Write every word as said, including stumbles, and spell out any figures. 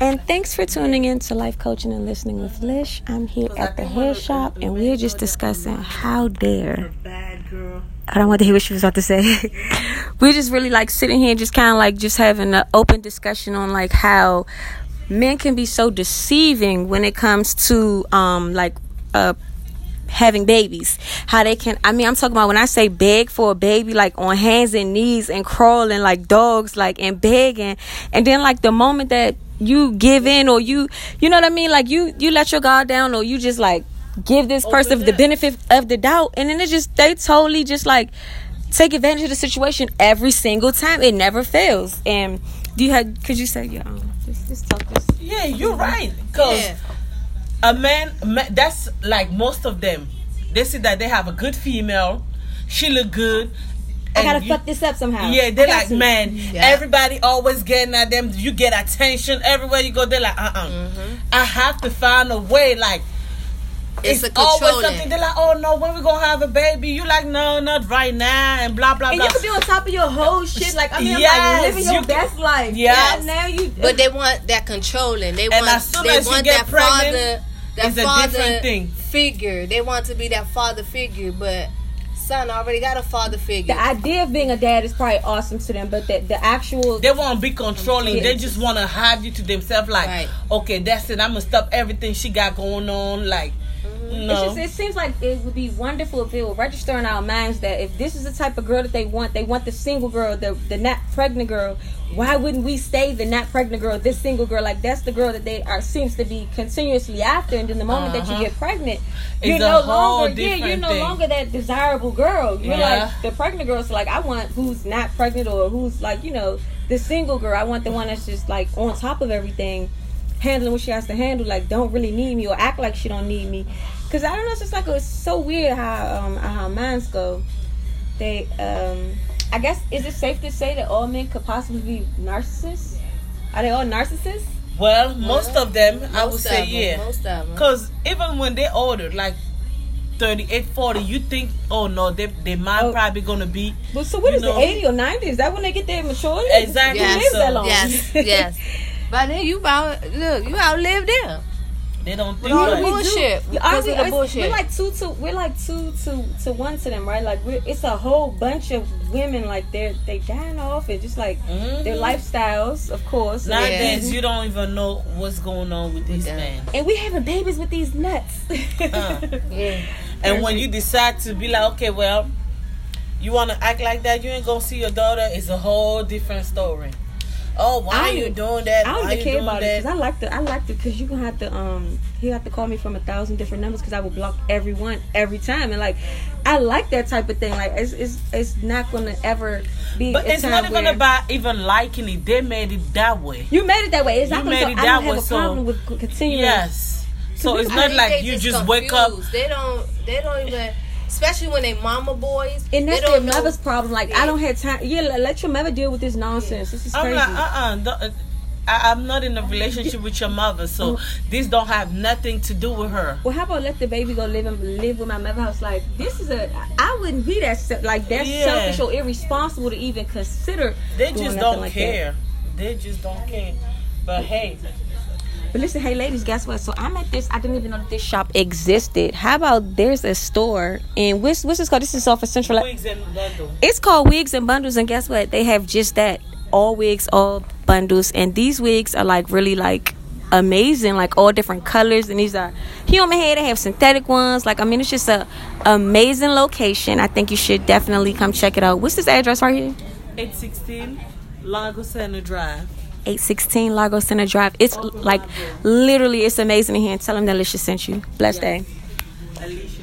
And thanks for tuning in to Life Coaching and Listening with Lish. I'm here at the hair shop, and we're just discussing how dare. I don't want to hear what she was about to say. We're just really like sitting here, just kind of like just having an open discussion on like how men can be so deceiving when it comes to um like uh having babies. How they can, I mean, I'm talking about when I say beg for a baby, like on hands and knees and crawling like dogs, like, and begging. And then like the moment that you give in, or you you know what I mean, like you you let your guard down, or you just like give this person the benefit of the doubt, and then it just, they totally just like take advantage of the situation every single time. It never fails. And do you have, could you say your own? Just, just talk this. Yeah, you're right. Cause yeah. A man, that's like most of them. They see that they have a good female. She look good. I gotta you, fuck this up somehow. Yeah, they're like, to. man, yeah. Everybody always getting at them. You get attention everywhere you go. They're like, uh uh-uh. uh. Mm-hmm. I have to find a way. Like, it's, it's a always something. They're like, oh no, when we gonna have a baby? You like, no, not right now, and blah blah. And blah. You could be on top of your whole shit. Like, I mean, yes, like living your you best can, life. Yes. Yeah, now you. But they want that controlling. They want. And as soon they as want you get that pregnant, father. That it's father a different thing. Figure. They want to be that father figure, but son already got a father figure. The idea of being a dad is probably awesome to them, but the, the actual... They won't be controlling. They just want to have you to themselves. Like, right. Okay, that's it. I'm going to stop everything she got going on. Like, mm-hmm. No. It's just, it seems like it would be wonderful if it would register in our minds that if this is the type of girl that they want, they want the single girl, the, the not pregnant girl. Why wouldn't we stay the not pregnant girl, this single girl? Like, that's the girl that they are seems to be continuously after. And then the moment uh-huh. that you get pregnant, it's you're no longer yeah, you're no thing. longer that desirable girl. You're yeah. like the pregnant girls. So like, I want who's not pregnant, or who's like, you know, the single girl. I want the one that's just like on top of everything, handling what she has to handle. Like, don't really need me, or act like she don't need me. Because I don't know, it's just like, it's so weird how um, how minds go. They um. I guess, is it safe to say that all men could possibly be narcissists? Are they all narcissists? Well, most of them, most I would say, them, yeah. Most of them. Because even when they're older, like thirty-eight, forty, you think, oh no, they, they might oh. probably going to be... But so what is know, it, eighty or ninety? Is that when they get their maturity? Exactly. Yes, live so, that long. Yes, yes. But then you out, look, you outlive them. They don't think all like the bullshit. We, of the bullshit. We're like two to we're like two to, to one to them, right? Like we're, it's a whole bunch of women like they're they dying off, and just like mm-hmm. their lifestyles, of course. Nowadays yeah. you don't even know what's going on with these yeah. men. And we having babies with these nuts. uh. yeah. And when you decide to be like, okay, well, you wanna act like that, you ain't gonna see your daughter, it's a whole different story. Oh, why I, are you doing that? I don't even care about that? it because I like to. I like to because you gonna have to. Um, he have to call me from a thousand different numbers because I will block everyone every time. And like, I like that type of thing. Like, it's it's, it's not gonna ever be. But it's not even about even liking it. They made it that way. You made it that way. It's not gonna. Go, I don't have a problem with continuing. Yes. So it's not like you just wake up. They don't. They don't even. Especially when they mama boys. And that's their mother's problem. Like, yeah. I don't have time. Yeah, let your mother deal with this nonsense. Yeah. This is crazy. I'm like, uh-uh. I, I'm not in a relationship with your mother, so this don't have nothing to do with her. Well, how about let the baby go live and live with my mother house? Like, this is a... I wouldn't be that... Like, that's yeah. selfish or irresponsible to even consider. They just don't like care. That. They just don't care. But, hey... But listen, hey ladies, guess what? So I'm at this. I didn't even know that this shop existed. How about there's a store in what's what's this called? This is off of Central. Wigs and Bundles. It's called Wigs and Bundles, and guess what? They have just that. All wigs, all bundles, and these wigs are like really like amazing, like all different colors. And these are human hair. They have synthetic ones. Like, I mean, it's just a amazing location. I think you should definitely come check it out. What's this address right here? eight sixteen Lago Santa Drive. eight sixteen Lago Center Drive. It's like literally, it's amazing in here. Tell them that Alicia sent you. Blessed yes. day. Alicia.